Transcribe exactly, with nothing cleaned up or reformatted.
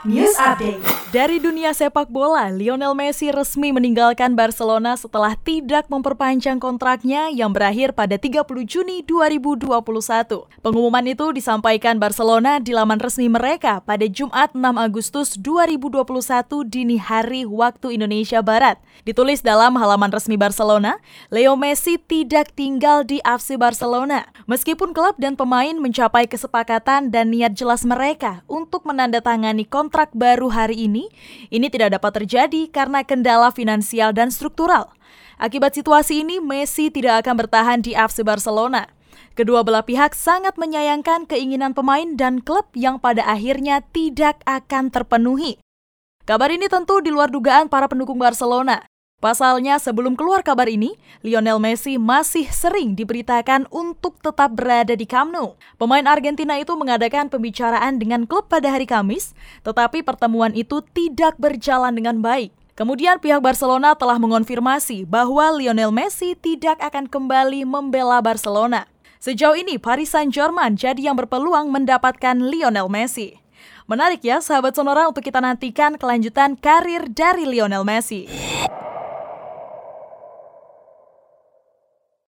News Update. Dari dunia sepak bola, Lionel Messi resmi meninggalkan Barcelona setelah tidak memperpanjang kontraknya yang berakhir pada tiga puluh Juni dua ribu dua puluh satu. Pengumuman itu disampaikan Barcelona di laman resmi mereka pada Jumat enam Agustus dua ribu dua puluh satu dini hari waktu Indonesia Barat. Ditulis dalam halaman resmi Barcelona, Leo Messi tidak tinggal di F C Barcelona. Meskipun klub dan pemain mencapai kesepakatan dan niat jelas mereka untuk menandatangani kontrak kontrak baru hari ini, ini tidak dapat terjadi karena kendala finansial dan struktural. Akibat situasi ini, Messi tidak akan bertahan di F C Barcelona. Kedua belah pihak sangat menyayangkan keinginan pemain dan klub yang pada akhirnya tidak akan terpenuhi. Kabar ini tentu di luar dugaan para pendukung Barcelona. Pasalnya, sebelum keluar kabar ini, Lionel Messi masih sering diberitakan untuk tetap berada di Camp Nou. Pemain Argentina itu mengadakan pembicaraan dengan klub pada hari Kamis, tetapi pertemuan itu tidak berjalan dengan baik. Kemudian pihak Barcelona telah mengonfirmasi bahwa Lionel Messi tidak akan kembali membela Barcelona. Sejauh ini, Paris Saint-Germain jadi yang berpeluang mendapatkan Lionel Messi. Menarik ya, sahabat Sonora, untuk kita nantikan kelanjutan karir dari Lionel Messi.